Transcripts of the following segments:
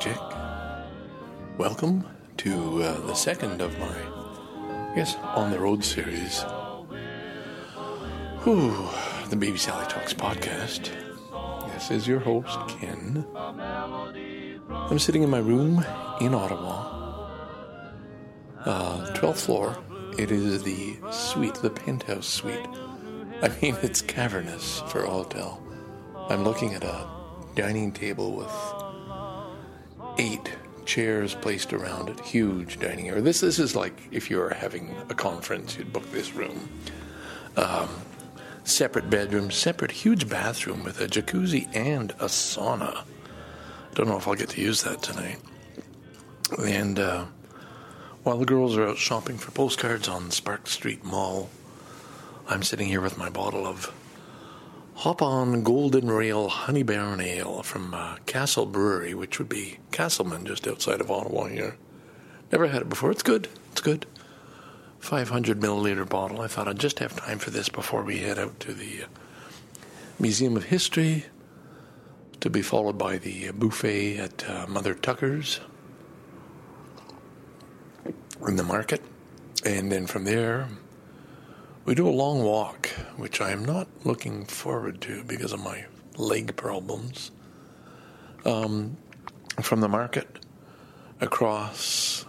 Check. Welcome to the second of my, On the Road series. The Baby Sally Talks Podcast. This is your host, Ken. I'm sitting in my room in Ottawa, 12th floor. It is the suite, the penthouse suite. I mean, it's cavernous for a hotel. I'm looking at a dining table with 8 chairs placed around it. Huge dining area. This is like if you were having a conference, you'd book this room. Separate bedroom, separate huge bathroom with a jacuzzi and a sauna. Don't know if I'll get to use that tonight. And while the girls are out shopping for postcards on Spark Street Mall, I'm sitting here with my bottle of Hop On Golden Rail Honey Barrel Ale from Castle Brewery, which would be Castleman, just outside of Ottawa here. Never had it before. It's good. 500 milliliter bottle. I thought I'd just have time for this before we head out to the Museum of History, to be followed by the buffet at Mother Tucker's in the market. And then from there, we do a long walk, which I am not looking forward to because of my leg problems. From the market, across,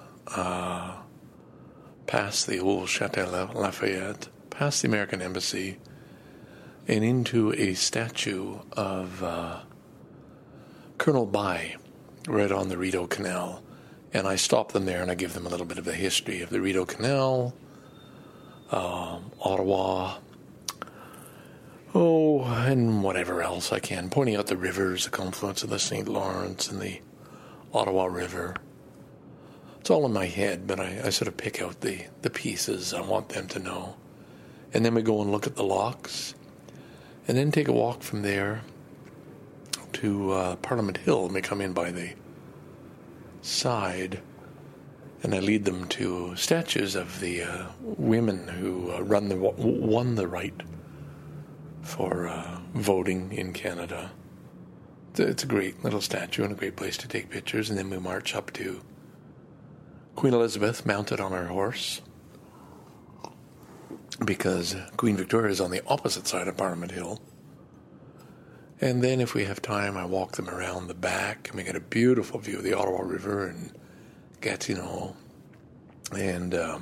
past the old Chateau Lafayette, past the American Embassy, and into a statue of Colonel By, right on the Rideau Canal. And I stop them there and I give them a little bit of the history of the Rideau Canal, Ottawa, and whatever else I can, pointing out the rivers, the confluence of the Saint Lawrence and the Ottawa River. It's all in my head, but I sort of pick out the pieces I want them to know. And then we go and look at the locks, and then take a walk from there to Parliament Hill, and we come in by the side, and I lead them to statues of the women who won the right for voting in Canada. It's a great little statue and a great place to take pictures, and then we march up to Queen Elizabeth mounted on her horse, because Queen Victoria is on the opposite side of Parliament Hill. And then if we have time, I walk them around the back, and we get a beautiful view of the Ottawa River and Gatineau and the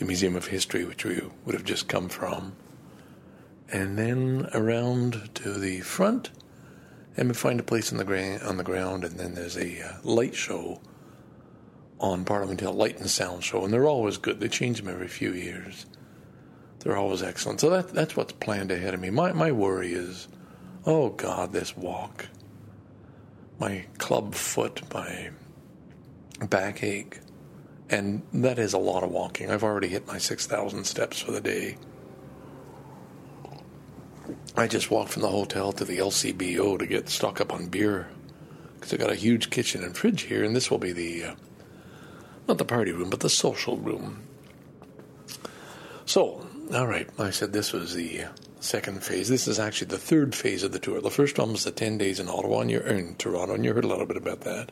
Museum of History, which we would have just come from. And then around to the front, and we find a place on the, on the ground, and then there's a light show on Parliament Hill, light and sound show, and they're always good. They change them every few years. They're always excellent. So that's what's planned ahead of me. My worry is, oh God, this walk, my club foot, my backache, and that is a lot of walking. I've already hit my 6,000 steps for the day. I just walked from the hotel to the LCBO to get stocked up on beer, because I got a huge kitchen and fridge here, and this will be the, not the party room, but the social room. So, all right, I said this was the second phase. This is actually the third phase of the tour. The first one was the 10 days in Ottawa and in Toronto, and you heard a little bit about that.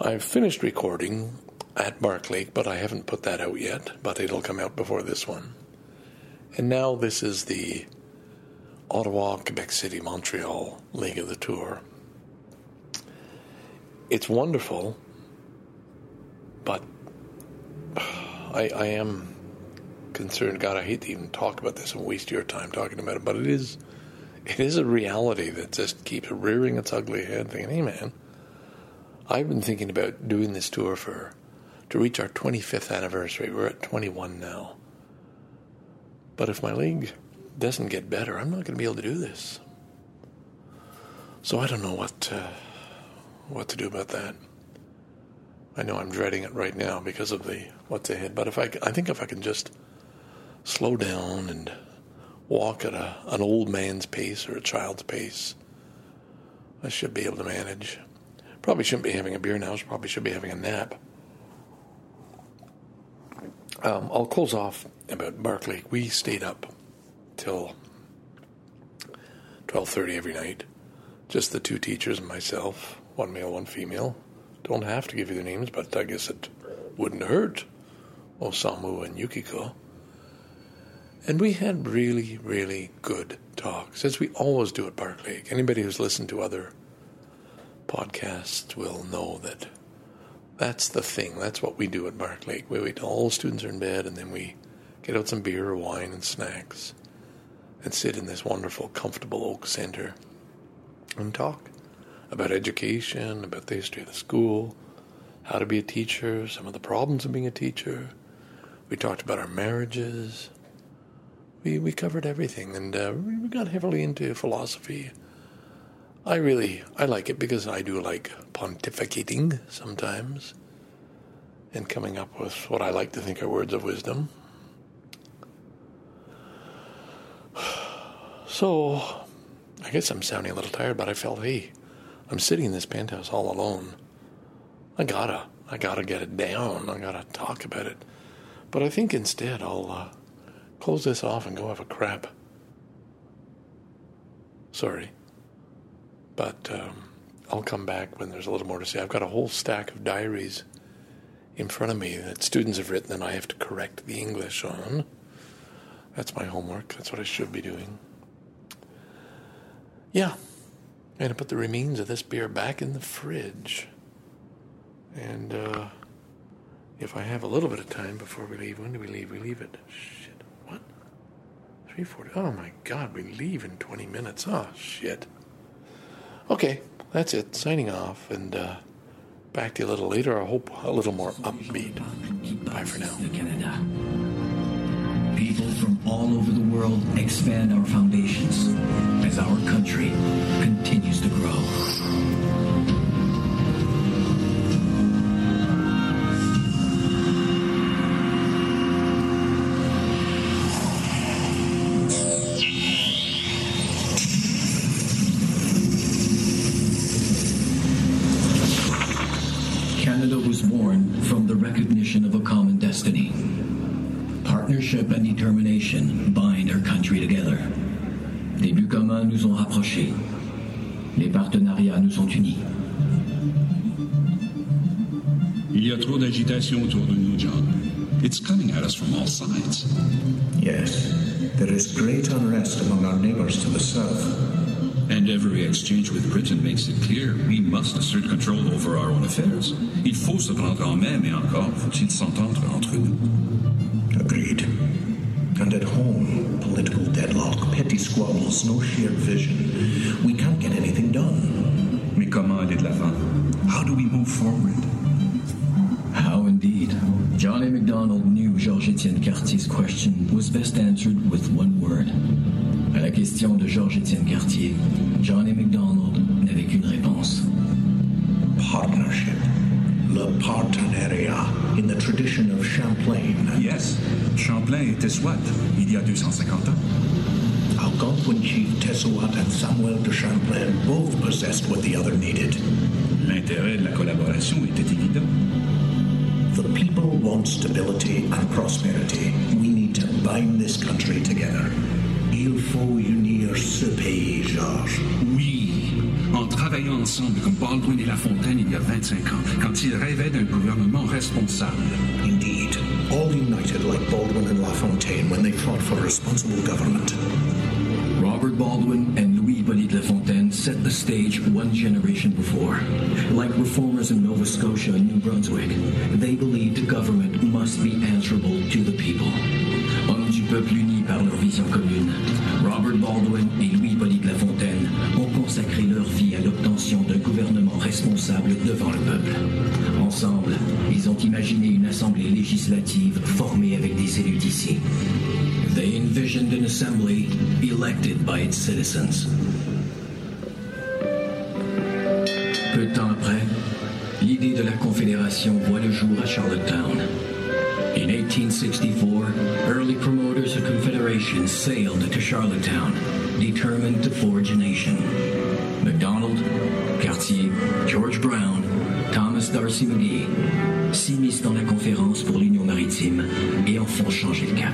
I've finished recording at Bark Lake, but I haven't put that out yet, but it'll come out before this one. And now this is the Ottawa, Quebec City, Montreal leg of the tour. It's wonderful, but I am concerned. God, I hate to even talk about this and waste your time talking about it, but it is a reality that just keeps rearing its ugly head, thinking, hey man, I've been thinking about doing this tour to reach our 25th anniversary. We're at 21 now. But if my leg doesn't get better, I'm not going to be able to do this. So I don't know what to do about that. I know I'm dreading it right now because of what's ahead, but I think if I can just slow down and walk at an old man's pace or a child's pace, I should be able to manage. Probably shouldn't be having a beer now. Probably should be having a nap. I'll close off about Bark Lake. We stayed up till 12:30 every night. Just the two teachers and myself, one male, one female. Don't have to give you their names, but I guess it wouldn't hurt. Osamu and Yukiko. And we had really, really good talks, as we always do at Bark Lake. Anybody who's listened to other podcasts will know that that's the thing. That's what we do at Bark Lake. We wait till all students are in bed, and then we get out some beer or wine and snacks and sit in this wonderful, comfortable oak center and talk about education, about the history of the school, how to be a teacher, some of the problems of being a teacher. We talked about our marriages. We covered everything, and we got heavily into philosophy. I like it because I do like pontificating sometimes and coming up with what I like to think are words of wisdom. So, I guess I'm sounding a little tired, but I felt, hey, I'm sitting in this penthouse all alone. I gotta get it down. I gotta talk about it. But I think instead I'll close this off and go have a crap. Sorry. But I'll come back when there's a little more to say. I've got a whole stack of diaries in front of me that students have written and I have to correct the English on. That's my homework. That's what I should be doing. Yeah. I'm going to put the remains of this beer back in the fridge. And if I have a little bit of time before we leave, when do we leave? We leave at, 3:40. Oh, my God, we leave in 20 minutes. Oh, shit. Okay, that's it. Signing off, and back to you a little later. I hope a little more upbeat. Bye for now. Canada. People from all over the world expand our foundations as our country continues to grow. And determination bind our country together. Des buts communs nous ont rapprochés. Les partenariats nous ont unis. Il y a trop d'agitation autour de nous, John. It's coming at us from all sides. Yes, there is great unrest among our neighbors to the south. And every exchange with Britain makes it clear we must assert control over our own affairs. Il faut se prendre en main, mais encore faut-il s'entendre entre nous. Agreed. And at home, political deadlock, petty squabbles, no shared vision. We can't get anything done. Mais comment aller de l'avant? How do we move forward? How indeed? John A. Macdonald knew Georges-Étienne Cartier's question was best answered with one word. À la question de Georges-Étienne Cartier, John A. Macdonald n'avait qu'une réponse. Partnership. Le partenariat, in the tradition of Champlain. Yes, Champlain et Tessouat, il y a 250 ans. Algonquin chief Tessouat and Samuel de Champlain both possessed what the other needed. L'intérêt de la collaboration était évident. The people want stability and prosperity. We need to bind this country together. Il faut unir ce pays, Georges. Oui. En travaillant ensemble comme Baldwin et Lafontaine il y a 25 ans, quand ils rêvaient d'un gouvernement responsable. Indeed, all united like Baldwin and Lafontaine when they fought for responsible government. Robert Baldwin and Louis-Hippolyte Lafontaine set the stage one generation before. Like reformers in Nova Scotia and New Brunswick, they believed government must be answerable to the people. Hommes du peuple unis par leur vision commune, Robert Baldwin et Louis-Hippolyte Lafontaine ont consacré leur vie à l'obtention d'un gouvernement responsable devant le peuple. Ensemble, ils ont imaginé une assemblée législative formée avec des élus d'ici. They envisioned an assembly elected by its citizens. Peu de temps après, l'idée de la Confédération voit le jour à Charlottetown. In 1864, early promoters of Confederation sailed to Charlottetown, determined to forge a nation. Macdonald, Cartier, George Brown, Thomas D'Arcy McGee s'immiscent dans la conférence pour l'Union maritime et en font changer le cap.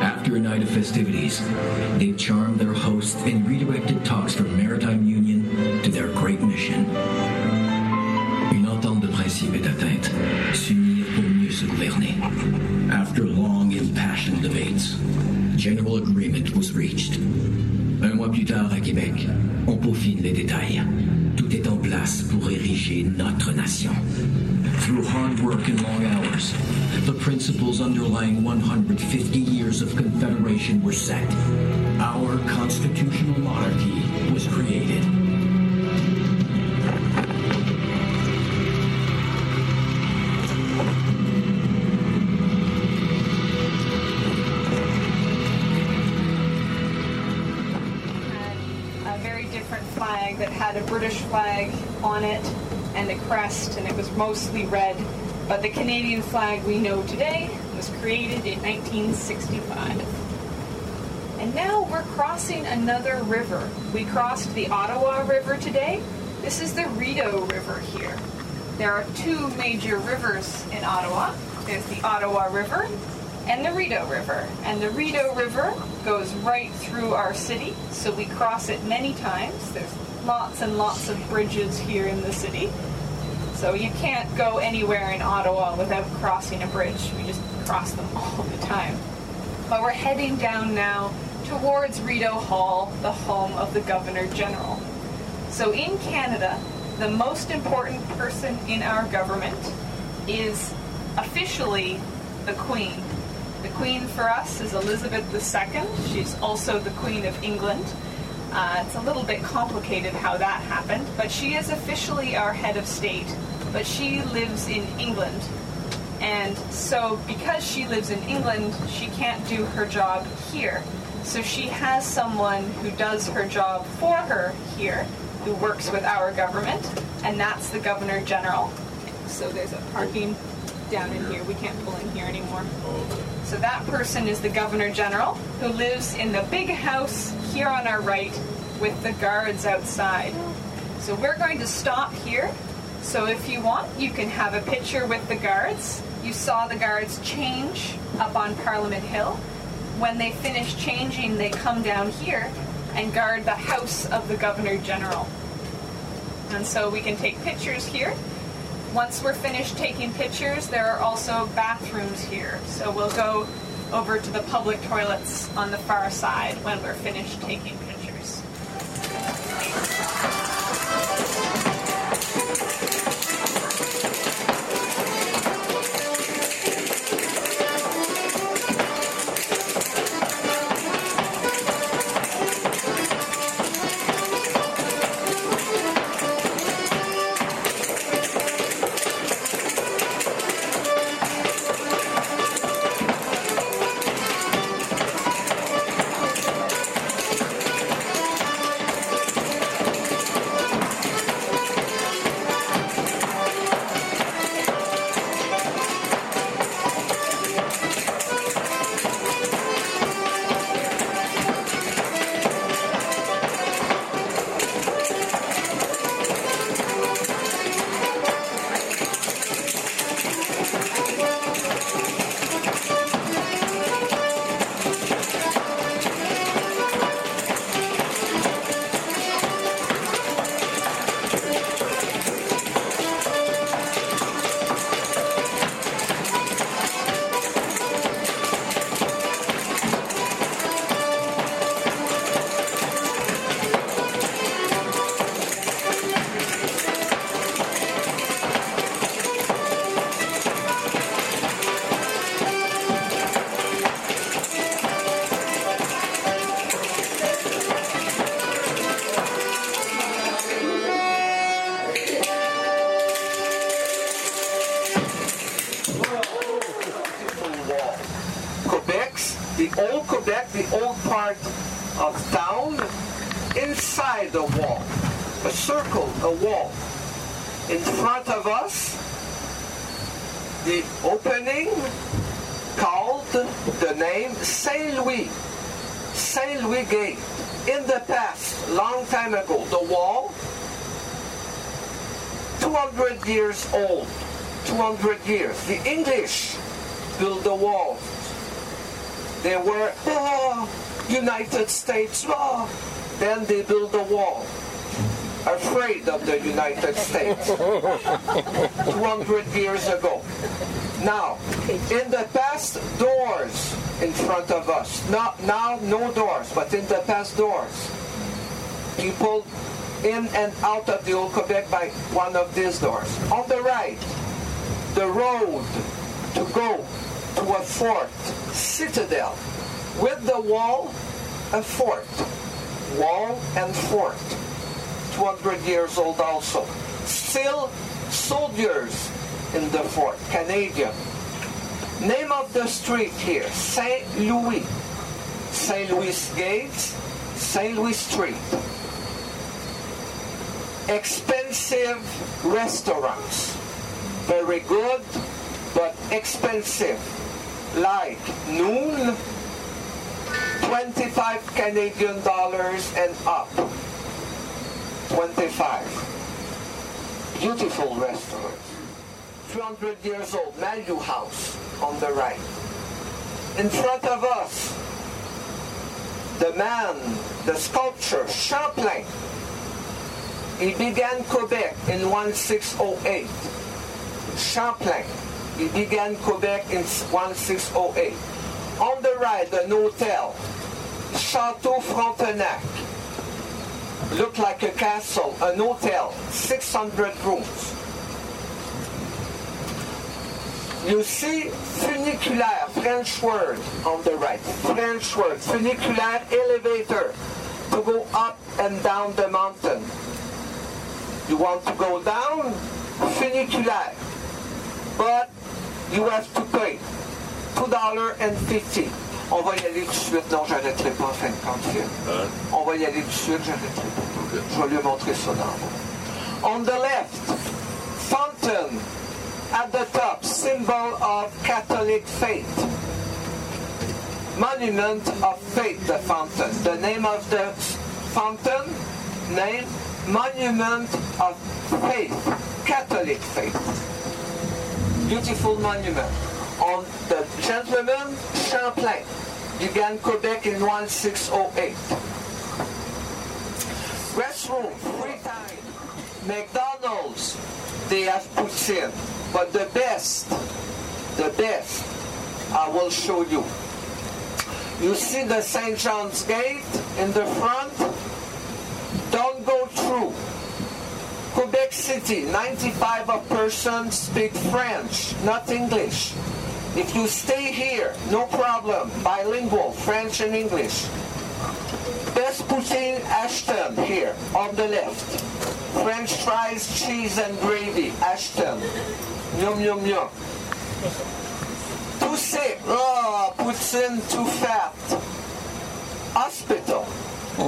After a night of festivities, they charmed their hosts and redirected Lawrence, general agreement was reached. Un mois plus tard à Québec, on peaufine les détails. Tout est en place pour ériger notre nation. Through hard work and long hours, the principles underlying 150 years of Confederation were set. Our constitutional monarchy was created. And a very different flag that had a British flag on it and a crest, and it was mostly red. But the Canadian flag we know today was created in 1965. And now we're crossing another river. We crossed the Ottawa River today. This is the Rideau River here. There are two major rivers in Ottawa. There's the Ottawa River and the Rideau River. And the Rideau River goes right through our city, so we cross it many times. There's lots and lots of bridges here in the city. So you can't go anywhere in Ottawa without crossing a bridge. We just cross them all the time. But we're heading down now towards Rideau Hall, the home of the Governor General. So in Canada, the most important person in our government is officially the Queen. The Queen for us is Elizabeth II. She's also the Queen of England. It's a little bit complicated how that happened, but she is officially our head of state. But she lives in England. And so because she lives in England, she can't do her job here. So she has someone who does her job for her here, who works with our government, and that's the Governor General. So there's a parking down in here. We can't pull in here anymore. So that person is the Governor General, who lives in the big house here on our right with the guards outside. So we're going to stop here. So if you want, you can have a picture with the guards. You saw the guards change up on Parliament Hill. When they finish changing, they come down here and guard the house of the Governor General. And so we can take pictures here. Once we're finished taking pictures, there are also bathrooms here. So we'll go over to the public toilets on the far side when we're finished taking pictures. In front of us, the opening called the name Saint Louis Gate. In the past, long time ago, the wall, 200 years old, 200 years. The English built the wall. They were, United States, then they built the wall. Afraid of the United States 200 years ago. Now, in the past, doors in front of us. Now no doors, but in the past doors. You pulled in and out of the old Quebec by one of these doors. On the right, the road to go to a fort, citadel, with the wall, a fort. Wall and fort, 200 years old also. Still soldiers in the fort, Canadian. Name of the street here, Saint Louis. Saint Louis Gates, Saint Louis Street. Expensive restaurants. Very good, but expensive. Like noon, 25 Canadian dollars and up. 25. Beautiful restaurant. 300 years old, Malou House on the right. In front of us, the man, the sculpture, Champlain. He began Quebec in 1608. Champlain. He began Quebec in 1608. On the right, an hotel, Chateau Frontenac. Looked like a castle, an hotel, 600 rooms. You see funiculaire, French word on the right. French word, funiculaire elevator to go up and down the mountain. You want to go down? Funiculaire. But you have to pay $2.50. On va y aller tout de suite. Non, j'arrêterai pas en fin de compte, Phil. On va y aller tout de suite, j'arrêterai pas. Je vais lui montrer ça d'en haut. On the left, fountain. At the top, symbol of Catholic faith. Monument of faith, the fountain. The name of the fountain, name, Monument of Faith, Catholic faith. Beautiful monument. On the gentleman, Champlain, began Quebec in 1608. Restroom, free time. McDonald's, they have put in. But the best, I will show you. You see the St. John's Gate in the front? Don't go through. Quebec City, 95% of persons speak French, not English. If you stay here, no problem, bilingual, French and English. Best poutine Ashton here, on the left. French fries, cheese and gravy, Ashton. Yum, yum, yum. Poussé, oh, poutine too fat. Hospital,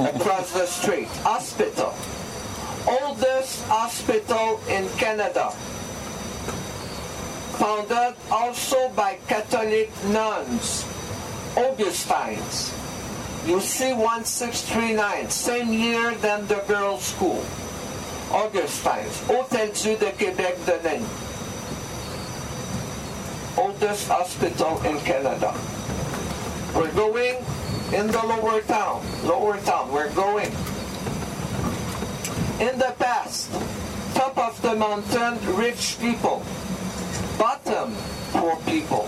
across the street, hospital. Oldest hospital in Canada. Founded also by Catholic nuns, Augustines. You see 1639, same year than the girls' school. Augustines, Hôtel Dieu de Québec de name. Oldest hospital in Canada. We're going in the lower town, we're going. In the past, top of the mountain, rich people. Bottom, poor people.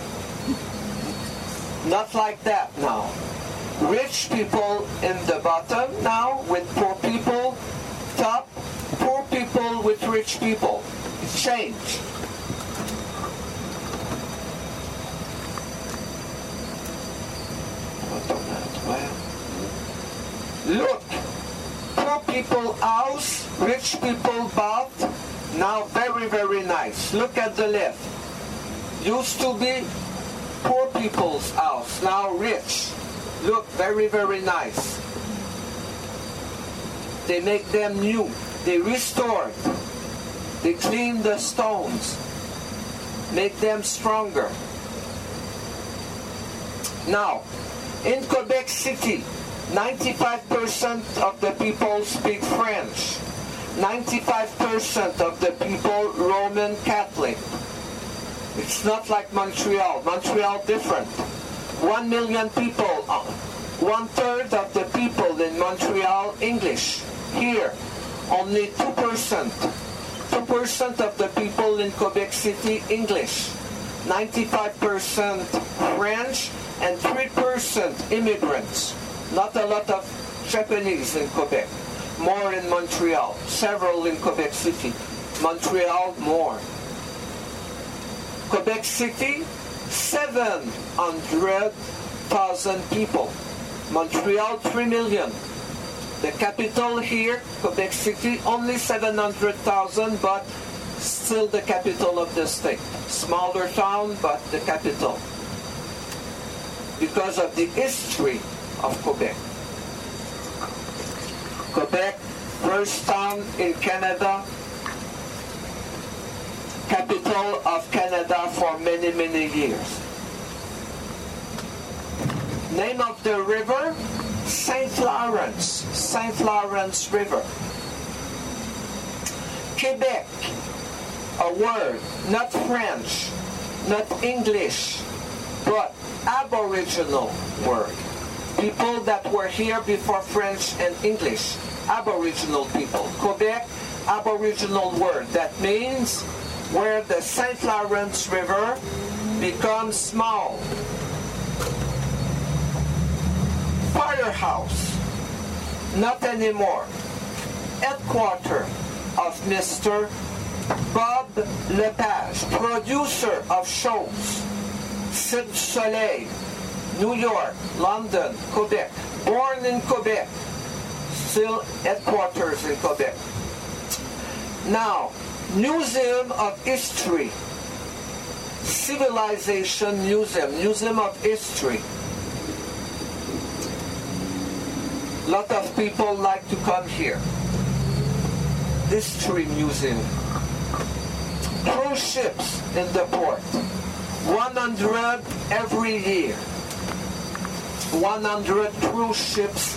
Not like that now. Rich people in the bottom now with poor people. Top, poor people with rich people. It's changed. Look, poor people house, rich people bath. Now very, very nice. Look at the left. Used to be poor people's house, now rich. Look, very, very nice. They make them new. They restored. They clean the stones. Make them stronger. Now, in Quebec City, 95% of the people speak French. 95% of the people Roman Catholic. It's not like Montreal. Montreal different. 1 million people, 1/3 of the people in Montreal English. Here, only 2%. 2% of the people in Quebec City English. 95% French and 3% immigrants, not a lot of Japanese in Quebec, more in Montreal, several in Quebec City, Montreal more. Quebec City, 700,000 people, Montreal 3 million. The capital here, Quebec City, only 700,000, but still the capital of the state. Smaller town, but the capital. Because of the history of Quebec. Quebec, first town in Canada, capital of Canada for many, many years. Name of the river? Saint Lawrence River. Quebec, a word, not French, not English, but Aboriginal word. People that were here before French and English, Aboriginal people. Quebec, Aboriginal word. That means where the Saint Lawrence River becomes small. Firehouse, not anymore. Headquarter of Mr. Bob Lepage, producer of shows. Cirque du Soleil, New York, London, Quebec. Born in Quebec, still headquarters in Quebec. Now, Museum of History, Civilization Museum, Museum of History. Lot of people like to come here. History Museum. Cruise ships in the port. 100 every year. 100 cruise ships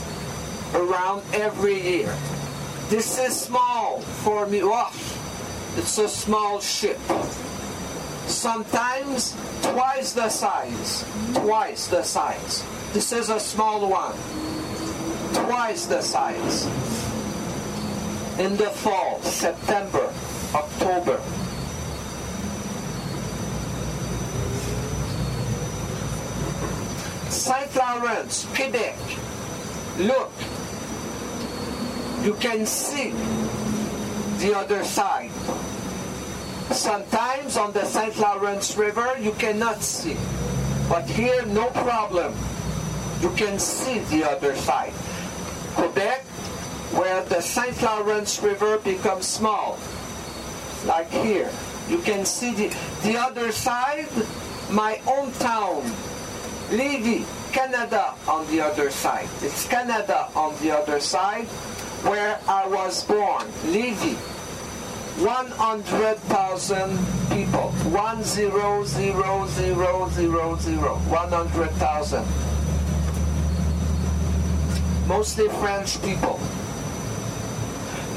around every year. This is small for me. Oh, it's a small ship. Sometimes twice the size. Twice the size. This is a small one. Twice the size. In the fall, September, October. Saint Lawrence, Quebec. Look, you can see the other side. Sometimes on the Saint Lawrence River, you cannot see. But here, no problem. You can see the other side. Quebec, where the Saint Lawrence River becomes small, like here. You can see the other side, my hometown, Lévis, Canada on the other side. It's Canada on the other side, where I was born, Lévis. 100,000 people, 100,000. Mostly French people.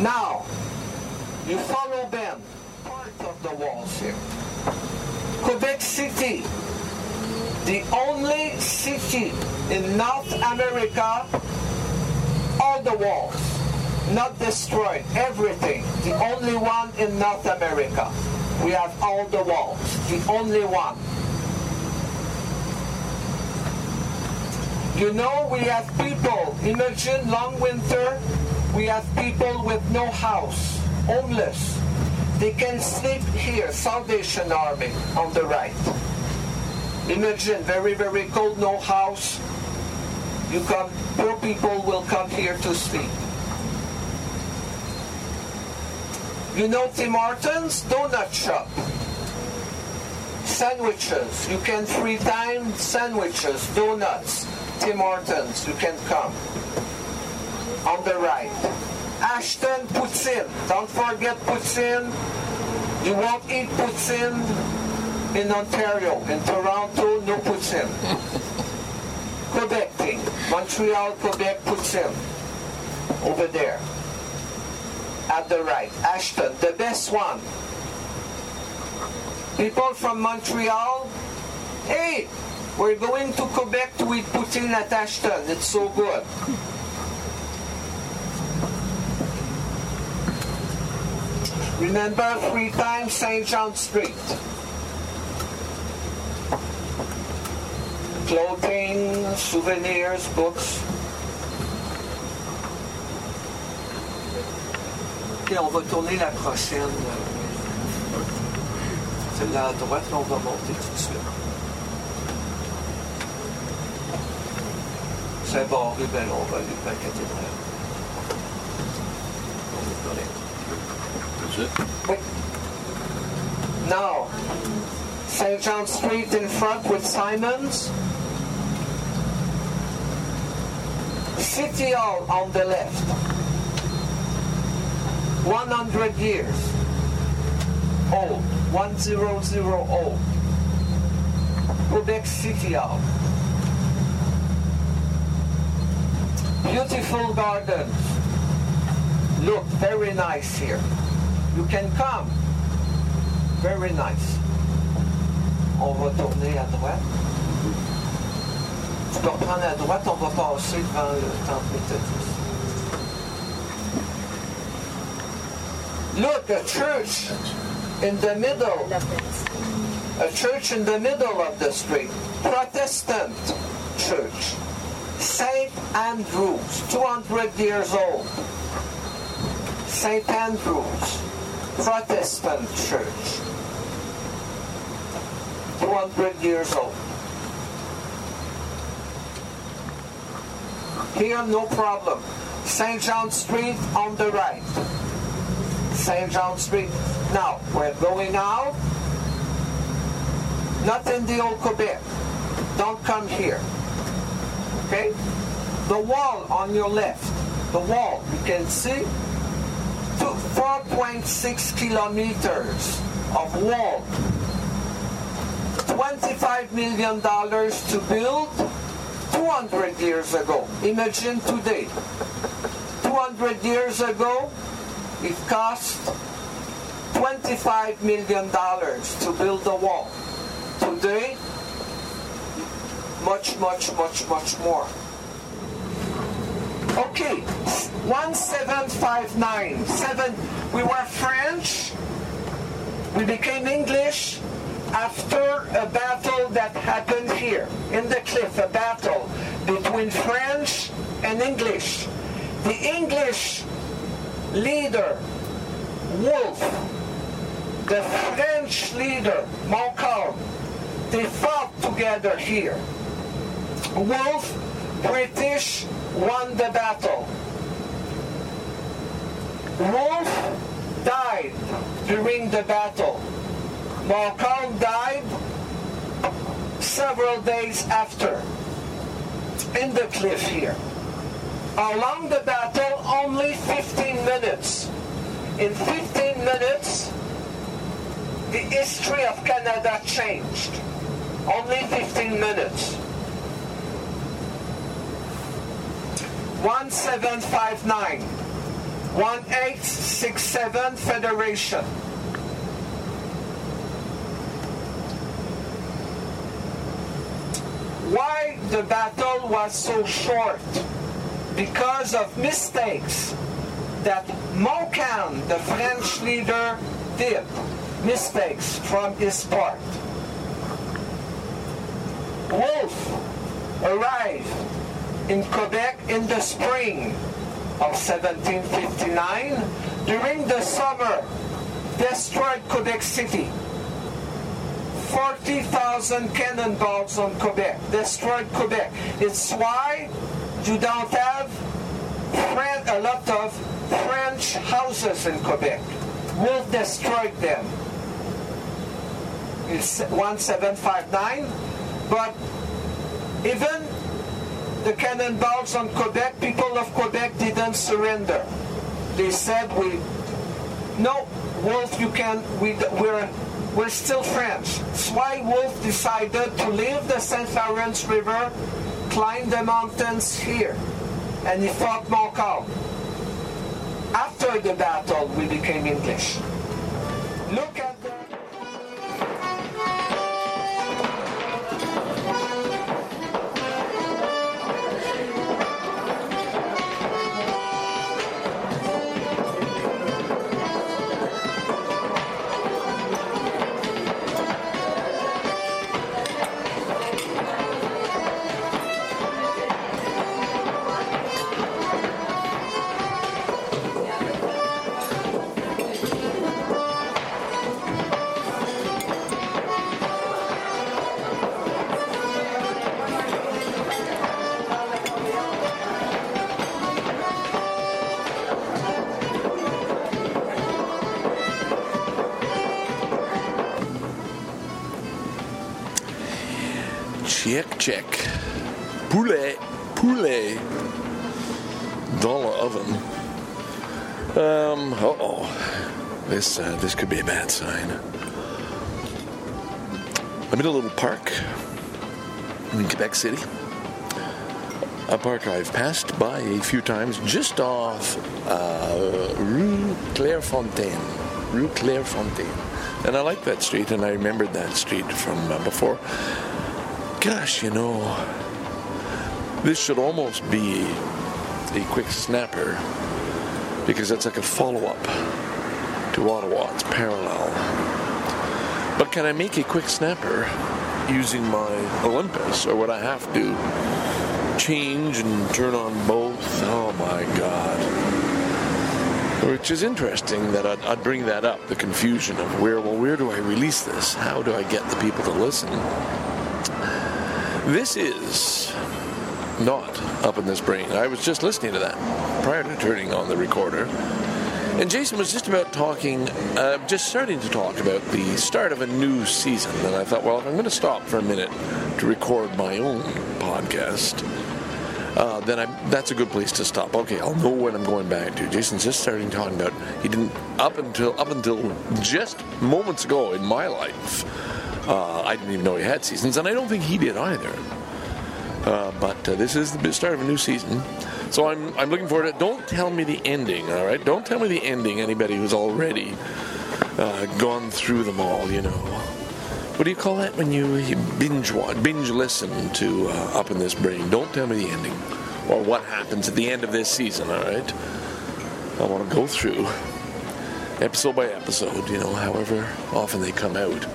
Now, you follow Ben, part of the walls here. Quebec City, the only city in North America, all the walls, not destroyed, everything. The only one in North America. We have all the walls, the only one. You know, we have people, imagine long winter, we have people with no house, homeless. They can sleep here, Salvation Army on the right. Imagine, very, very cold, no house. You come, poor people will come here to sleep. You know Tim Hortons? Donut shop. Sandwiches, you can free time, sandwiches, donuts. Tim Hortons, you can come. On the right. Ashton, poutine. Don't forget poutine. You won't eat poutine in Ontario. In Toronto, no poutine. Quebec thing. Montreal, Quebec, poutine. Over there. At the right. Ashton, the best one. People from Montreal, hey! We're going to Quebec to eat poutine at Ashton. It's so good. Remember, free time, Saint John Street. clothing, souvenirs, books. Et on va tourner la prochaine. C'est la droite, on va monter tout de suite. C'est bon, et bien on va aller vers la cathédrale. On est correct. Oui. Now, St. John Street in front with Simons. City Hall on the left. 100 years old, 100 old, Quebec City Hall. Beautiful gardens, look, very nice here. You can come, very nice. On va tourner à droite. Tu peux reprendre à droite, on va passer devant le temple méthodiste. Look, a church in the middle. A church in the middle of the street. Protestant church. Saint Andrews, 200 years old. Saint Andrews, Protestant church. 200 years old. Here, no problem. Saint John Street on the right. Saint John Street. Now, we're going out. Not in the old Quebec. Don't come here. Okay? The wall on your left. The wall, you can see, 4.6 kilometers of wall. $25 million to build 200 years ago. Imagine today. 200 years ago, it cost $25 million to build a wall. Today, much more. Okay, 1759. We were French. We became English after a battle that happened here in the cliff, a battle between French and English. The English leader, Wolfe, the French leader, Montcalm, they fought together here. Wolfe, British, won the battle. Wolfe died during the battle. Montcalm died several days after, in the cliff here. Along the battle, only 15 minutes. In 15 minutes, the history of Canada changed. Only 15 minutes. 1759. 1867 Federation. Why the battle was so short? Because of mistakes that Montcalm, the French leader, did. Mistakes from his part. Wolfe arrived in Quebec in the spring of 1759. During the summer, destroyed Quebec City. 40,000 cannonballs on Quebec. Destroyed Quebec. It's why you don't have a lot of French houses in Quebec. Wolfe destroyed them. It's 1759. But even the cannonballs on Quebec, people of Quebec didn't surrender. They said, Wolfe, you can. We're still French." That's why Wolfe decided to leave the Saint Lawrence River, climbed the mountains here, and he fought Montcalm. After the battle, we became English. Look at the... Check, check. Poulet. Dollar oven. Uh-oh. This could be a bad sign. I'm in a little park in Quebec City. A park I've passed by a few times, just off Rue Clairefontaine. And I like that street, and I remembered that street from before. Gosh, you know, this should almost be a quick snapper, because that's like a follow-up to Ottawa. It's parallel. But can I make a quick snapper using my Olympus, or would I have to change and turn on both? Oh my God. Which is interesting that I'd bring that up, the confusion of where do I release this? How do I get the people to listen? This is not Up In This Brain. I was just listening to that prior to turning on the recorder. And Jason was just starting to talk about the start of a new season. And I thought, well, if I'm going to stop for a minute to record my own podcast, that's a good place to stop. Okay, I'll know what I'm going back to. Jason's just starting talking about he didn't up until just moments ago in my life. I didn't even know he had seasons, and I don't think he did either. But this is the start of a new season, so I'm looking forward to it. Don't tell me the ending, all right? Don't tell me the ending. Anybody who's already gone through them all, you know. What do you call that when you binge listen to Up In This Brain? Don't tell me the ending or what happens at the end of this season, all right? I want to go through episode by episode, you know, however often they come out,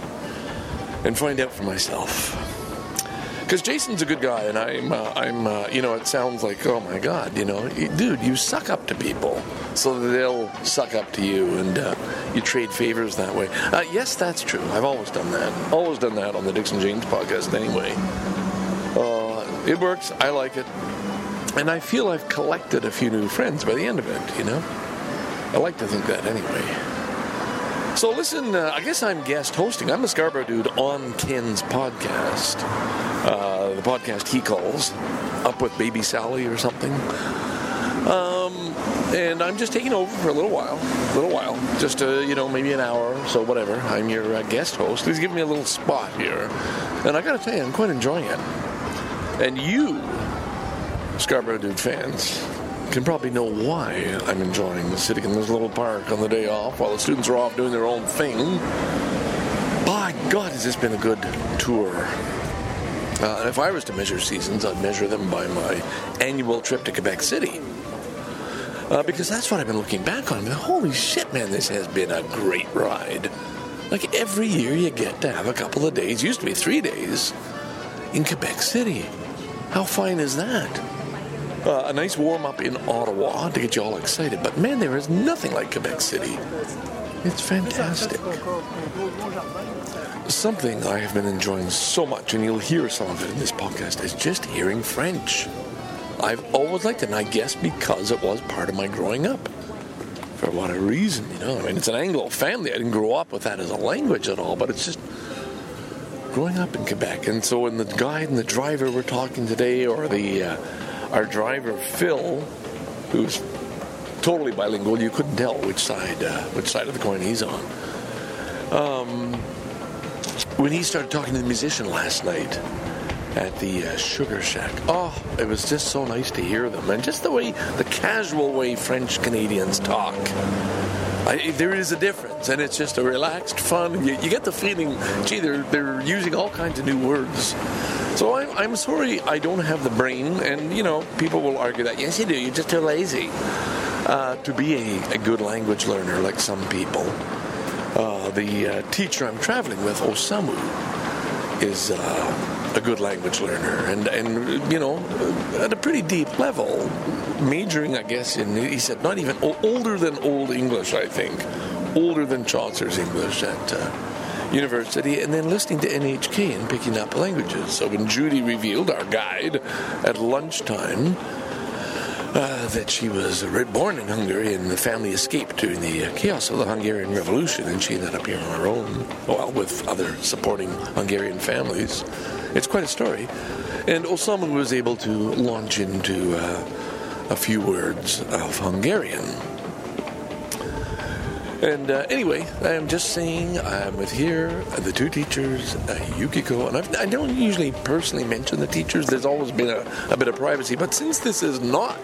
and find out for myself. Because Jason's a good guy, and I'm you know, it sounds like, oh my God, you know, dude, you suck up to people so that they'll suck up to you, and you trade favors that way. Yes, that's true. I've always done that. Always done that on the Dixon James podcast anyway. It works. I like it. And I feel I've collected a few new friends by the end of it, you know? I like to think that anyway. So listen, I guess I'm guest hosting. I'm the Scarborough Dude on Ken's podcast. The podcast he calls Up With Baby Sally or something. And I'm just taking over for a little while, just, you know, maybe an hour or so, whatever. I'm your guest host. He's giving me a little spot here. And I got to tell you, I'm quite enjoying it. And you, Scarborough Dude fans, can probably know why I'm enjoying sitting in this little park on the day off while the students are off doing their own thing. By God, has this been a good tour. If I was to measure seasons, I'd measure them by my annual trip to Quebec City. Because that's what I've been looking back on. Holy shit, man, this has been a great ride. Like, every year you get to have a couple of days, used to be 3 days, in Quebec City. How fine is that? A nice warm-up in Ottawa to get you all excited. But, man, there is nothing like Quebec City. It's fantastic. Something I have been enjoying so much, and you'll hear some of it in this podcast, is just hearing French. I've always liked it, and I guess because it was part of my growing up. For what a reason, you know. I mean, it's an Anglo family. I didn't grow up with that as a language at all, but it's just growing up in Quebec. And so when the guide and the driver were talking today, or our driver, Phil, who's totally bilingual, you couldn't tell which side of the coin he's on. When he started talking to the musician last night, at the Sugar Shack. Oh, it was just so nice to hear them. And just the casual way French Canadians talk. There is a difference, and it's just a relaxed, fun. You get the feeling, gee, they're using all kinds of new words. So I'm sorry I don't have the brain, and, you know, people will argue that. Yes, you do. You're just too lazy to be a good language learner like some people. The teacher I'm traveling with, Osamu, is... a good language learner, and you know, at a pretty deep level, majoring, I guess, in, he said, not even older than Old English, I think, older than Chaucer's English at university, and then listening to NHK and picking up languages. So when Judy revealed, our guide, at lunchtime, that she was born in Hungary and the family escaped during the chaos of the Hungarian Revolution, and she ended up here on her own, well, with other supporting Hungarian families. It's quite a story. And Osamu was able to launch into a few words of Hungarian. And anyway, I am just saying, I'm with here, the two teachers, Yukiko, and I don't usually personally mention the teachers. There's always been a bit of privacy, but since this is not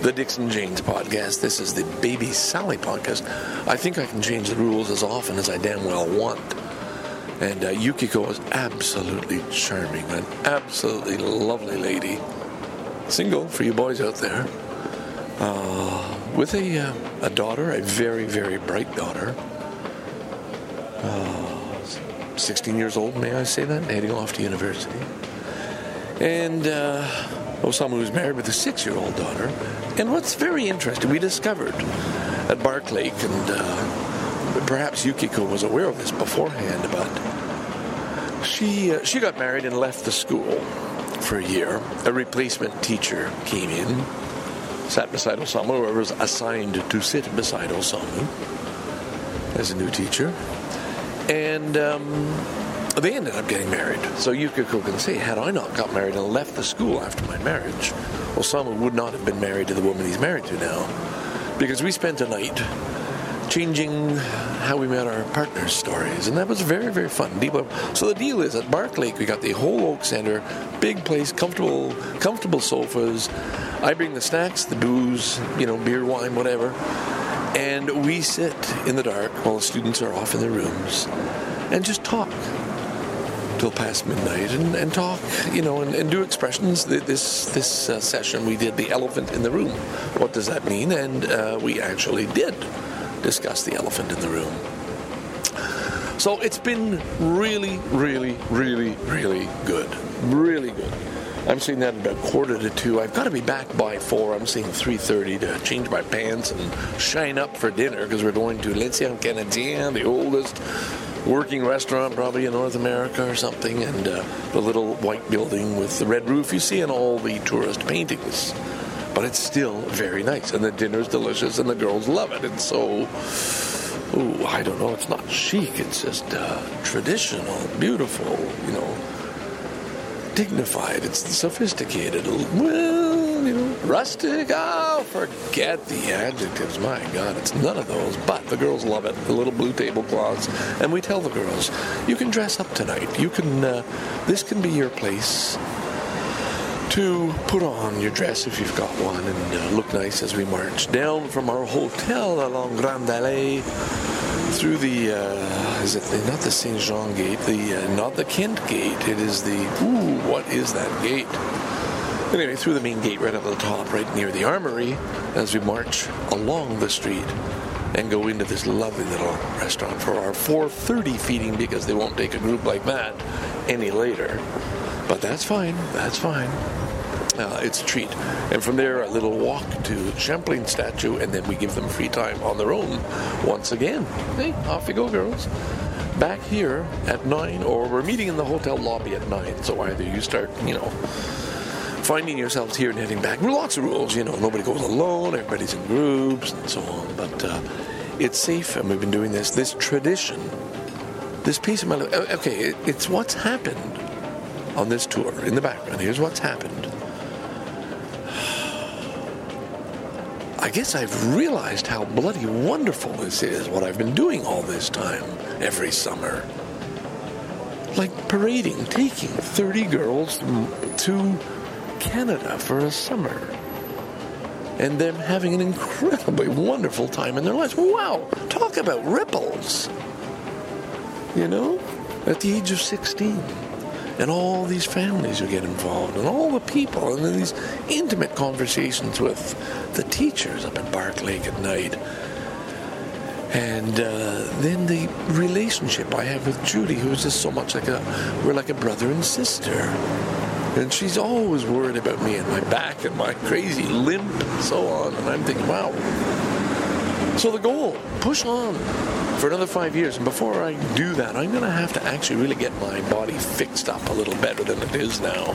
the Dixon James podcast, this is the Baby Sally podcast, I think I can change the rules as often as I damn well want. And Yukiko is absolutely charming, an absolutely lovely lady, single for you boys out there. With a daughter, a very, very bright daughter, 16 years old, may I say that, heading off to university. And Osamu is married with a 6-year-old daughter. And what's very interesting, we discovered at Bark Lake, and perhaps Yukiko was aware of this beforehand, but she got married and left the school for a year. A replacement teacher came in, sat beside Osamu, or was assigned to sit beside Osamu as a new teacher. And they ended up getting married. So Yukiko can say, had I not got married and left the school after my marriage, Osamu would not have been married to the woman he's married to now. Because we spent a night changing how we met our partners' stories. And that was very, very fun. So the deal is, at Bark Lake, we got the whole Oak Center, big place, comfortable sofas. I bring the snacks, the booze, beer, wine, whatever, and we sit in the dark while the students are off in their rooms and just talk till past midnight and talk, and do expressions. This session we did the elephant in the room. What does that mean? And we actually did discuss the elephant in the room. So it's been really, really, really, really good. Really good. I'm seeing that about 1:45. I've got to be back by 4:00. I'm seeing 3:30 to change my pants and shine up for dinner, because we're going to L'Ancien Canadien, the oldest working restaurant probably in North America or something, and the little white building with the red roof you see in all the tourist paintings. But it's still very nice, and the dinner's delicious, and the girls love it. And so, I don't know, it's not chic. It's just traditional, beautiful, dignified, it's sophisticated, well, rustic, forget the adjectives, my God, it's none of those, but the girls love it, the little blue tablecloths, and we tell the girls, you can dress up tonight, you can, this can be your place to put on your dress if you've got one, and look nice as we march down from our hotel along Grande Allée, through the, not the Saint-Jean gate, not the Kent gate, it is the, what is that gate? Anyway, through the main gate right up at the top, right near the armory, as we march along the street and go into this lovely little restaurant for our 4:30 feeding, because they won't take a group like that any later. But that's fine, that's fine. It's a treat. And from there, a little walk to Champlain statue, and then we give them free time on their own once again. Hey, off you go, girls. Back here at 9, or we're meeting in the hotel lobby at 9, so either you start, finding yourselves here and heading back. There are lots of rules, nobody goes alone, everybody's in groups, and so on. But it's safe, and we've been doing this tradition, this piece of my life. Okay, it's what's happened on this tour. In the background, here's what's happened. I guess I've realized how bloody wonderful this is, what I've been doing all this time, every summer. Like parading, taking 30 girls to Canada for a summer. And them having an incredibly wonderful time in their lives. Wow! Talk about ripples! At the age of 16. And all these families who get involved, and all the people, and then these intimate conversations with the teachers up at Bark Lake at night. And then the relationship I have with Judy, who is just so much we're like a brother and sister. And she's always worried about me and my back and my crazy limp and so on. And I'm thinking, wow. So the goal, push on for another 5 years. And before I do that, I'm going to have to actually really get my body fixed up a little better than it is now,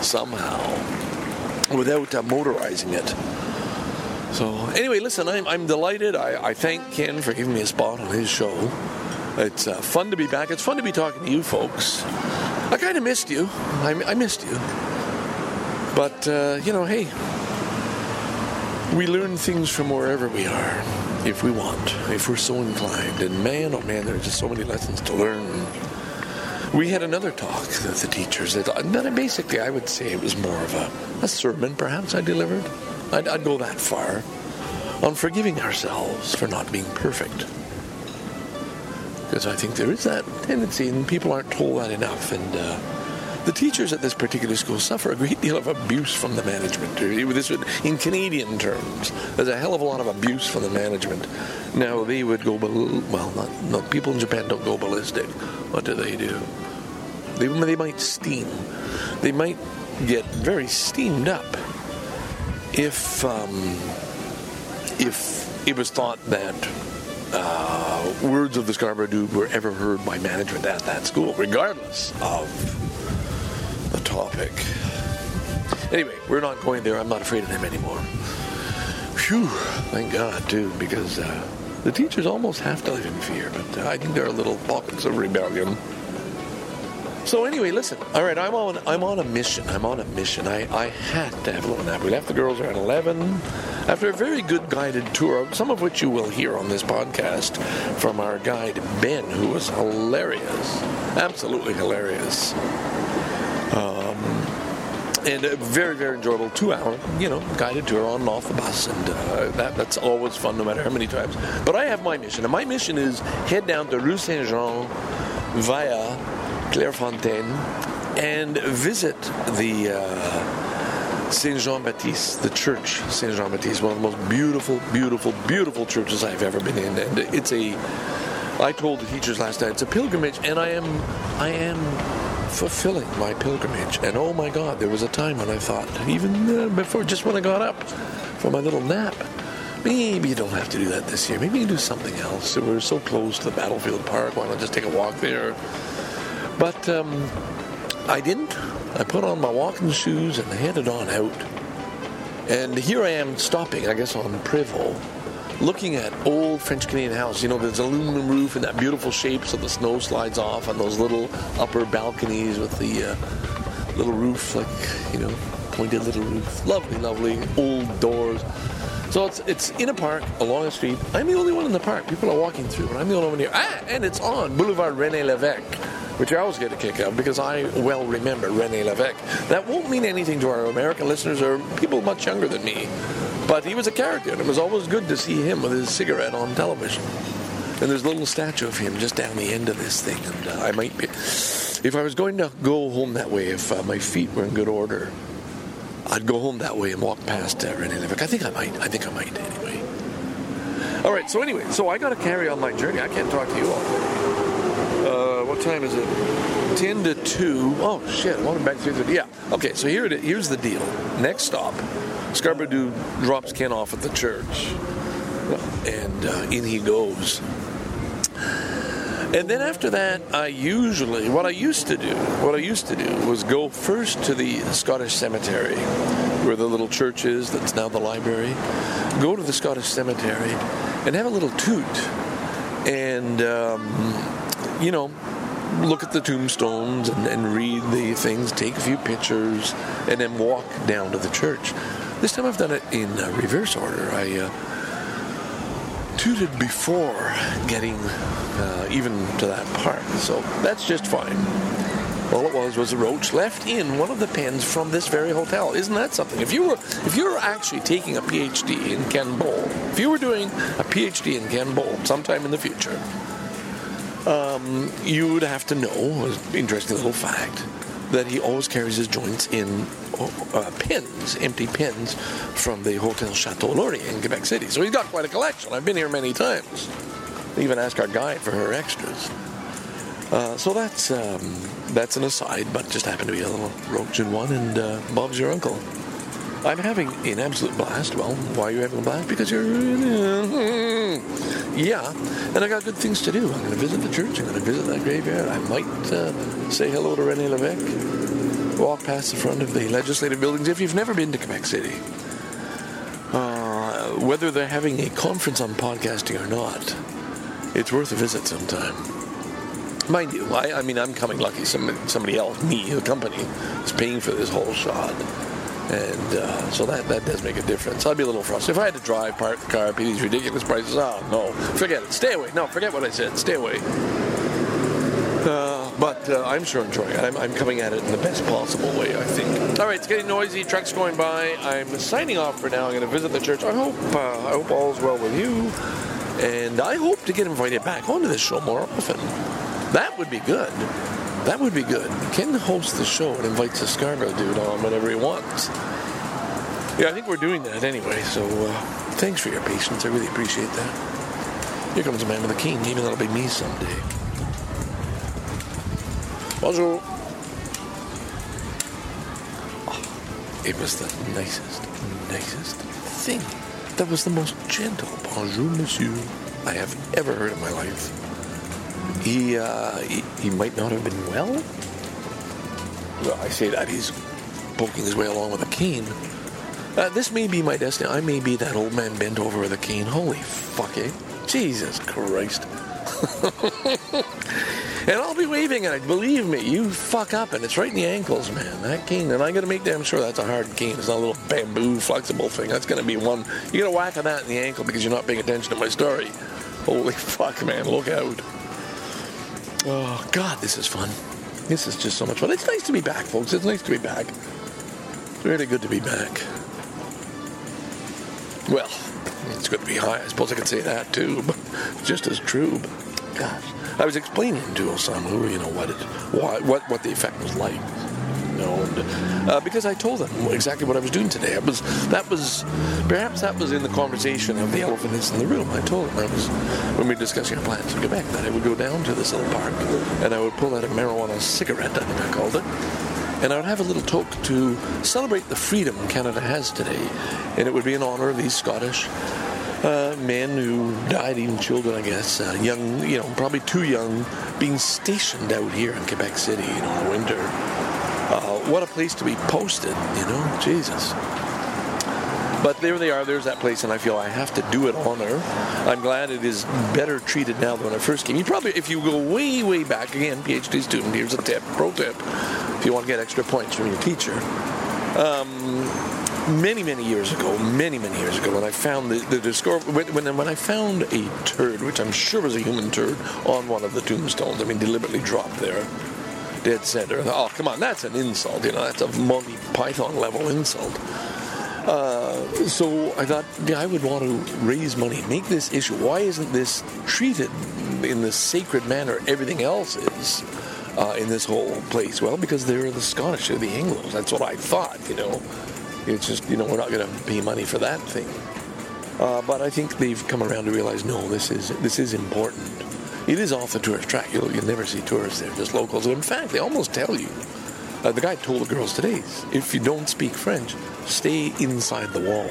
somehow. without motorizing it. So anyway, listen, I'm delighted. I thank Ken for giving me a spot on his show. It's fun to be back. It's fun to be talking to you folks. I kind of missed you. I missed you. But, you know, hey, we learn things from wherever we are, if we want, if we're so inclined. And man, oh man, there are just so many lessons to learn. We had another talk that the teachers did. Basically, I would say it was more of a sermon, perhaps, I delivered. I'd go that far on forgiving ourselves for not being perfect. Because I think there is that tendency, and people aren't told that enough. And the teachers at this particular school suffer a great deal of abuse from the management. This would, in Canadian terms, there's a hell of a lot of abuse from the management. Now, they would go, people in Japan don't go ballistic. What do they do? They might steam. They might get very steamed up if it was thought that words of the Scarborough Dude were ever heard by management at that school, regardless of the topic. Anyway, we're not going there. I'm not afraid of them anymore. Phew, thank God, too, because the teachers almost have to live in fear, but I think there are little pockets of rebellion. So anyway, listen. All right, I'm on a mission. I had to have a little nap. We left the girls around 11. After a very good guided tour, some of which you will hear on this podcast from our guide Ben, who was hilarious, absolutely hilarious, and a very, very enjoyable 2-hour, you know, guided tour on and off the bus, and that's always fun, no matter how many times. But I have my mission, and my mission is head down to Rue Saint-Jean via Clairefontaine and visit the Saint-Jean-Baptiste, the church Saint-Jean-Baptiste, one of the most beautiful, beautiful, beautiful churches I've ever been in. And I told the teachers last night, it's a pilgrimage, and I am fulfilling my pilgrimage. And oh my God, there was a time when I thought, even before, just when I got up for my little nap, maybe you don't have to do that this year. Maybe you do something else. And we're so close to the battlefield park, why not just take a walk there? But I didn't. I put on my walking shoes and headed on out. And here I am stopping, I guess, on Prévost, looking at old French-Canadian houses. You know, there's aluminum roof and that beautiful shape so the snow slides off and those little upper balconies with the little roof, like, you know, pointed little roof. Lovely, lovely old doors. So it's in a park, along a street. I'm the only one in the park. People are walking through, and I'm the only one here. Ah, and it's on Boulevard René-Lévesque, which I always get a kick out because I well remember René Lévesque. That won't mean anything to our American listeners or people much younger than me, but he was a character, and it was always good to see him with his cigarette on television. And there's a little statue of him just down the end of this thing, and I might be... If I was going to go home that way, if my feet were in good order, I'd go home that way and walk past René Lévesque. I think I might, anyway. All right, so anyway, so I got to carry on my journey. I can't talk to you all day. What time is it? 10 to 2. Oh, shit. I want to back 3:30. Yeah. Okay, so here it is. Here's the deal. Next stop, Scarborough Dude drops Ken off at the church. And in he goes. And then after that, what I used to do was go first to the Scottish cemetery, where the little church is that's now the library. Go to the Scottish cemetery and have a little toot. And, you know, look at the tombstones and read the things, take a few pictures, and then walk down to the church. This time I've done it in reverse order. I tooted before getting even to that part, so that's just fine. All it was a roach left in one of the pens from this very hotel. Isn't that something? If you were actually taking a PhD in Ken Bowl, if you were doing a PhD in Ken Bowl sometime in the future, you would have to know, interesting little fact, that he always carries his joints in pins, empty pins, from the Hotel Chateau Lafayette in Quebec City. So he's got quite a collection. I've been here many times. I even asked our guide for her extras. So that's an aside, but just happened to be a little roach in one, and Bob's your uncle. I'm having an absolute blast. Well, why are you having a blast? Because you're... Yeah, and I got good things to do. I'm going to visit the church. I'm going to visit that graveyard. I might say hello to René Lévesque. walk past the front of the legislative buildings if you've never been to Quebec City. Whether they're having a conference on podcasting or not, it's worth a visit sometime. Mind you, I mean, I'm coming lucky. Somebody else, me, the company, is paying for this whole shot. And so that does make a difference. I'd be a little frustrated. If I had to drive, park the car, pay these ridiculous prices, oh, no, forget it. Stay away. No, forget what I said. Stay away. But I'm sure enjoying it. I'm coming at it in the best possible way, I think. All right, it's getting noisy. Trucks going by. I'm signing off for now. I'm going to visit the church. I hope all's well with you. And I hope to get invited back onto this show more often. That would be good. That would be good. Ken hosts the show and invites the Scarborough Dude on whenever he wants. Yeah, I think we're doing that anyway, so thanks for your patience. I really appreciate that. Here comes the man with the cane. Maybe that'll be me someday. Bonjour. Oh, it was the nicest thing. That was the most gentle bonjour, monsieur, I have ever heard in my life. He might not have been well. Well, I say that he's poking his way along with a cane. This may be my destiny. I may be that old man bent over with a cane. Holy fuck, eh? Jesus Christ. And I'll be waving at it. Believe me, you fuck up, and it's right in the ankles, man. That cane, and I got to make damn sure that's a hard cane. It's not a little bamboo flexible thing. That's going to be one. You got to whack on that in the ankle because you're not paying attention to my story. Holy fuck, man. Look out. Oh, God, this is fun. This is just so much fun. It's nice to be back, folks. It's nice to be back. It's really good to be back. Well, it's good to be high. I suppose I could say that, too, but just as true. But gosh. I was explaining to Osamu, you know, what the effect was like. You know, and, because I told them exactly what I was doing today. Perhaps that was in the conversation of the elephant is in the room. I told him when we were discussing our plans in Quebec that I would go down to this little park and I would pull out a marijuana cigarette, I think I called it, and I would have a little toke to celebrate the freedom Canada has today, and it would be in honor of these Scottish men who died, even children, I guess, young, you know, probably too young, being stationed out here in Quebec City, you know, in the winter. What a place to be posted, you know, Jesus. But there they are, there's that place, and I feel I have to do it honor. I'm glad it is better treated now than when I first came. You probably, if you go way, way back, again, PhD student, here's a tip, pro tip, if you want to get extra points from your teacher. Many years ago, when I found the discovery, when I found a turd, which I'm sure was a human turd, on one of the tombstones, I mean, deliberately dropped there. Dead center. Oh, come on, that's an insult, you know, that's a Monty Python level insult. So I thought, yeah, I would want to raise money, make this issue. Why isn't this treated in the sacred manner everything else is in this whole place? Well, because they're the Scottish, they're the Anglos. That's what I thought, you know. It's just, you know, we're not going to pay money for that thing. But I think they've come around to realize, no, this is important. It is off the tourist track. You'll never see tourists there, just locals. In fact, they almost tell you. The guy told the girls today, if you don't speak French, stay inside the wall.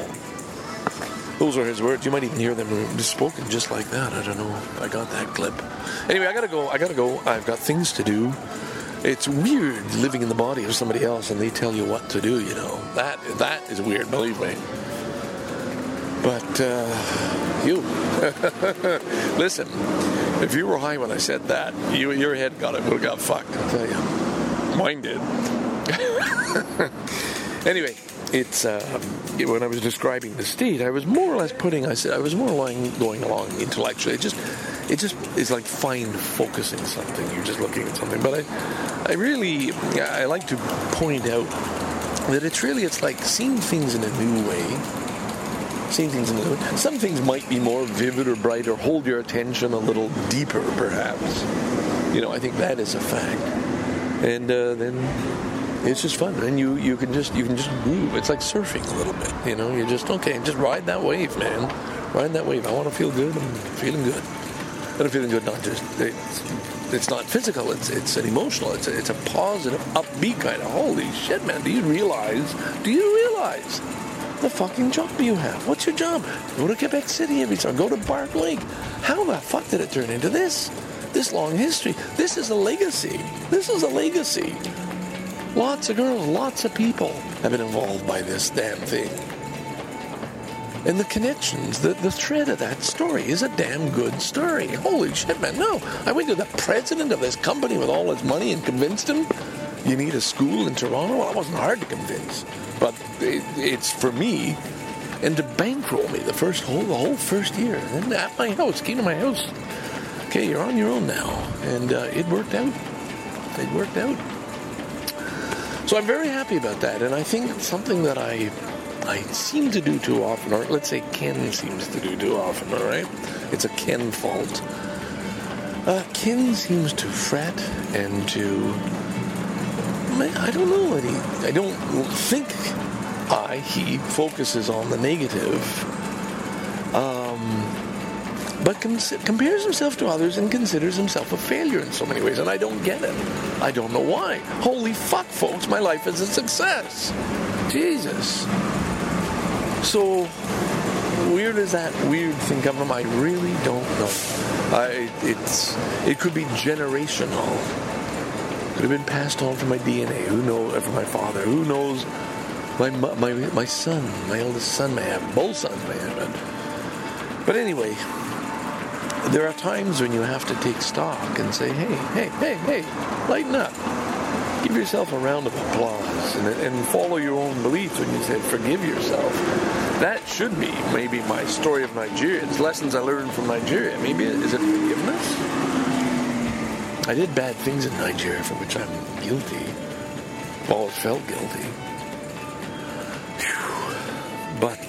Those are his words. You might even hear them spoken just like that. I don't know if I got that clip. Anyway, I gotta go. I've got things to do. It's weird living in the body of somebody else and they tell you what to do, you know. That is weird, believe me. But, you. Listen. If you were high when I said that, your head would have got fucked, I'll tell you. Mine did. Anyway, it's when I was describing the state, I was more or less going along intellectually. It's like fine focusing something. You're just looking at something. But I really like to point out that it's like seeing things in a new way. Some things might be more vivid or bright or hold your attention a little deeper, perhaps. You know, I think that is a fact. And then it's just fun. And you can just groove. It's like surfing a little bit. You know, just ride that wave, man. Ride that wave. I want to feel good. I'm feeling good. I'm feeling good. Not just it's not physical. It's an emotional. It's a positive, upbeat kind of. Holy shit, man! Do you realize? The fucking job you have. What's your job? Go to Quebec City every time. Go to Bark Lake. How the fuck did it turn into this? This long history. This is a legacy. Lots of girls, lots of people have been involved by this damn thing. And the connections, the thread of that story is a damn good story. Holy shit, man, no. I went to the president of this company with all his money and convinced him you need a school in Toronto. Well, it wasn't hard to convince, but it's for me. And to bankroll me the whole first year. And then at my house, came to my house. Okay, you're on your own now. And it worked out. It worked out. So I'm very happy about that. And I think it's something that I seem to do too often, or let's say Ken seems to do too often, all right? It's a Ken fault. Ken seems to fret and to... I don't know. I don't think... He focuses on the negative, but compares himself to others and considers himself a failure in so many ways, and I don't get it. I don't know why. Holy fuck, folks, my life is a success. Jesus. So weird as that weird thing comes from, I really don't know. It could be generational. Could have been passed on from my DNA. Who knows? From my father. Who knows? My son, my eldest son may have, both sons may have it. But anyway, there are times when you have to take stock and say, hey, lighten up. Give yourself a round of applause and follow your own beliefs when you said forgive yourself. That should be maybe my story of Nigeria. It's lessons I learned from Nigeria. Maybe is it forgiveness? I did bad things in Nigeria for which I'm guilty. Always felt guilty. But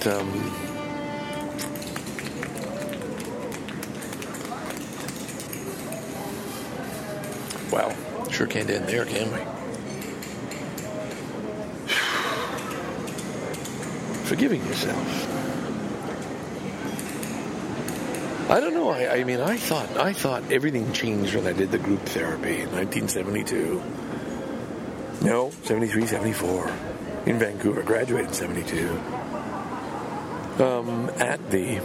wow, sure can't end there, can we? Forgiving yourself. I don't know. I mean, I thought everything changed when I did the group therapy in 1972. No, 73, 74. In Vancouver, graduated in 72. At the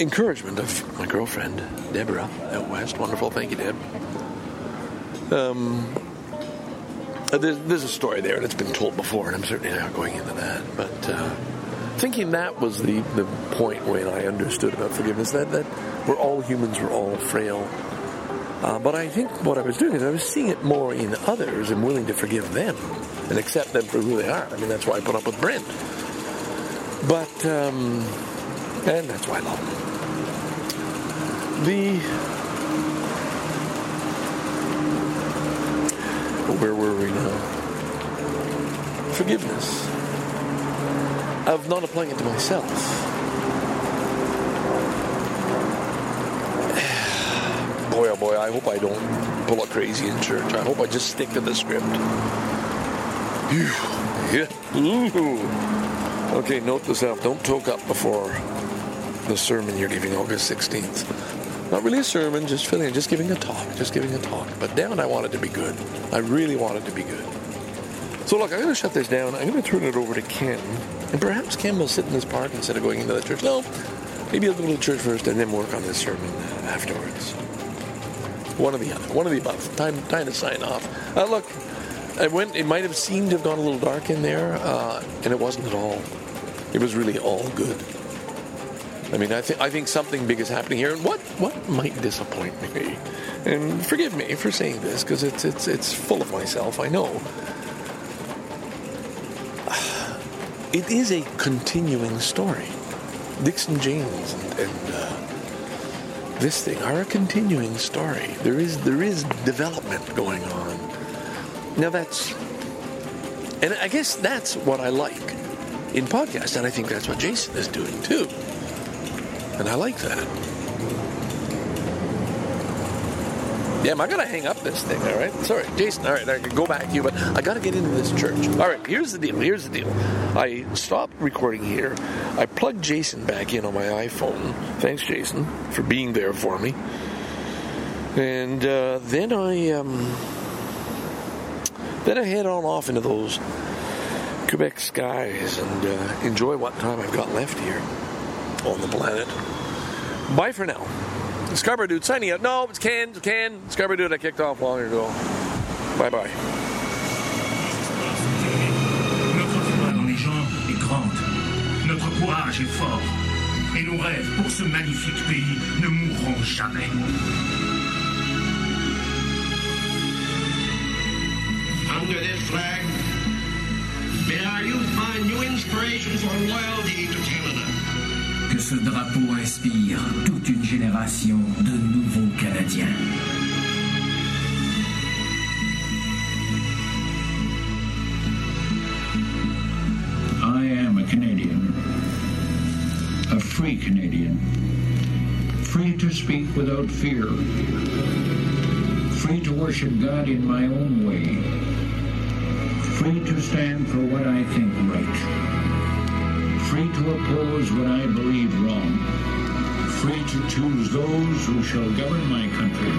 encouragement of my girlfriend, Deborah, out west. Wonderful. Thank you, Deb. There's a story there, and it's been told before, and I'm certainly not going into that. But thinking that was the point when I understood about forgiveness, that we're all humans, we're all frail. But I think what I was doing is I was seeing it more in others and willing to forgive them and accept them for who they are. I mean, that's why I put up with Brent. But, and that's why I love him. Where were we now? Forgiveness. Of not applying it to myself. Boy, oh boy, I hope I don't pull up crazy in church. I hope I just stick to the script. Okay, note to self, don't toke up before the sermon you're giving August 16th. Not really a sermon, just filling in, just giving a talk. But damn it, I want it to be good. I really want it to be good. So look, I'm going to shut this down. I'm going to turn it over to Ken. And perhaps Ken will sit in this park instead of going into the church. No, maybe I'll go to the church first and then work on this sermon afterwards. One or the other. One or the above. Time to sign off. Look, it might have seemed to have gone a little dark in there, and it wasn't at all. It was really all good. I mean, I think something big is happening here, and what might disappoint me? And forgive me for saying this, because it's full of myself, I know. It is a continuing story. Dixon James and this thing are a continuing story. There is development going on. Now and I guess that's what I like. In podcasts, and I think that's what Jason is doing too, and I like that. Damn, I gotta hang up this thing. All right, sorry, Jason. All right, I can go back to you, but I gotta get into this church. All right, here's the deal. I stopped recording here. I plugged Jason back in on my iPhone. Thanks, Jason, for being there for me. And then I head on off into those Quebec skies and enjoy what time I've got left here on the planet. Bye for now. Scarborough Dude signing out. No, it's Ken. Scarborough Dude I kicked off long ago. Bye-bye. courage est fort, et nos rêves pour ce magnifique pays ne mourront jamais. Under this flag, may our youth find new inspirations for loyalty to Canada. Que ce drapeau inspire toute une génération de nouveaux Canadiens. I am a Canadian, a free Canadian, free to speak without fear, free to worship God in my own way, free to stand for what I think right, free to oppose what I believe wrong, free to choose those who shall govern my country.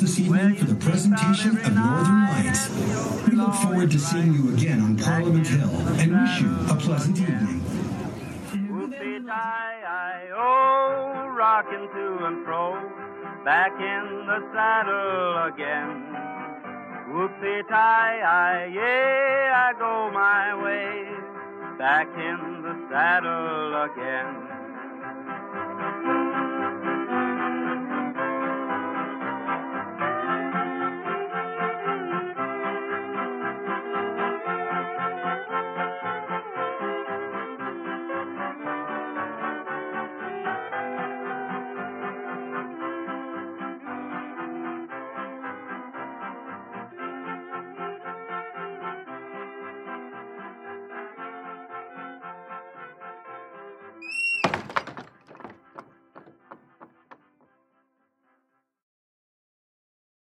This evening for the presentation of Northern Lights. We look forward to seeing you again on Parliament Hill and wish you a pleasant evening. Whoopie-tie-I-O, rocking to and fro, back in the saddle again. Whoopie-tie-I-yay, I go my way, back in the saddle again.